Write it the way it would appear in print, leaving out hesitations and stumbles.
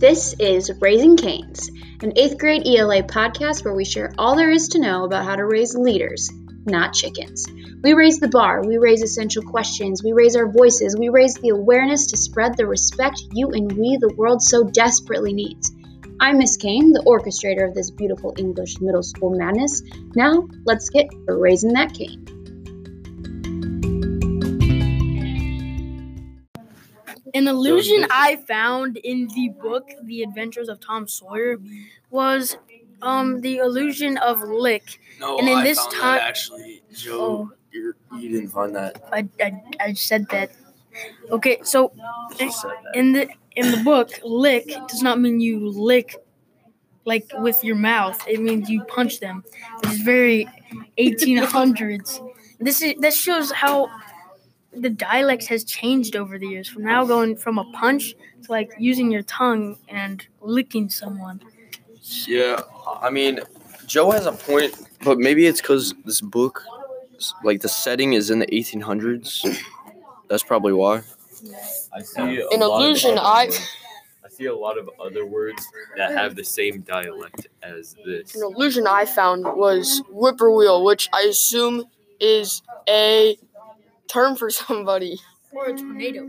This is Raising Canes, an 8th grade ELA podcast where we share all there is to know about how to raise leaders, not chickens. We raise the bar, we raise essential questions, we raise our voices, we raise the awareness to spread the respect you and we, the world, so desperately needs. I'm Miss Kane, the orchestrator of this beautiful English middle school madness. Now, let's get to raising that cane. An illusion I found in the book, The Adventures of Tom Sawyer, was the illusion of lick. No, and in I this found time, that actually, Joe, you didn't find that. I said that. Okay, so in the book, lick does not mean you lick like with your mouth. It means you punch them. It's very 1800s. This shows how the dialect has changed over the years, from now going from a punch to like using your tongue and licking someone. Yeah, I mean, Joe has a point, but maybe it's because this book, like the setting is in the 1800s. That's probably why. I see an illusion. I see a lot of other words that have the same dialect as this. An illusion I found was whippoorwill, which I assume is a term for somebody. Or a tornado.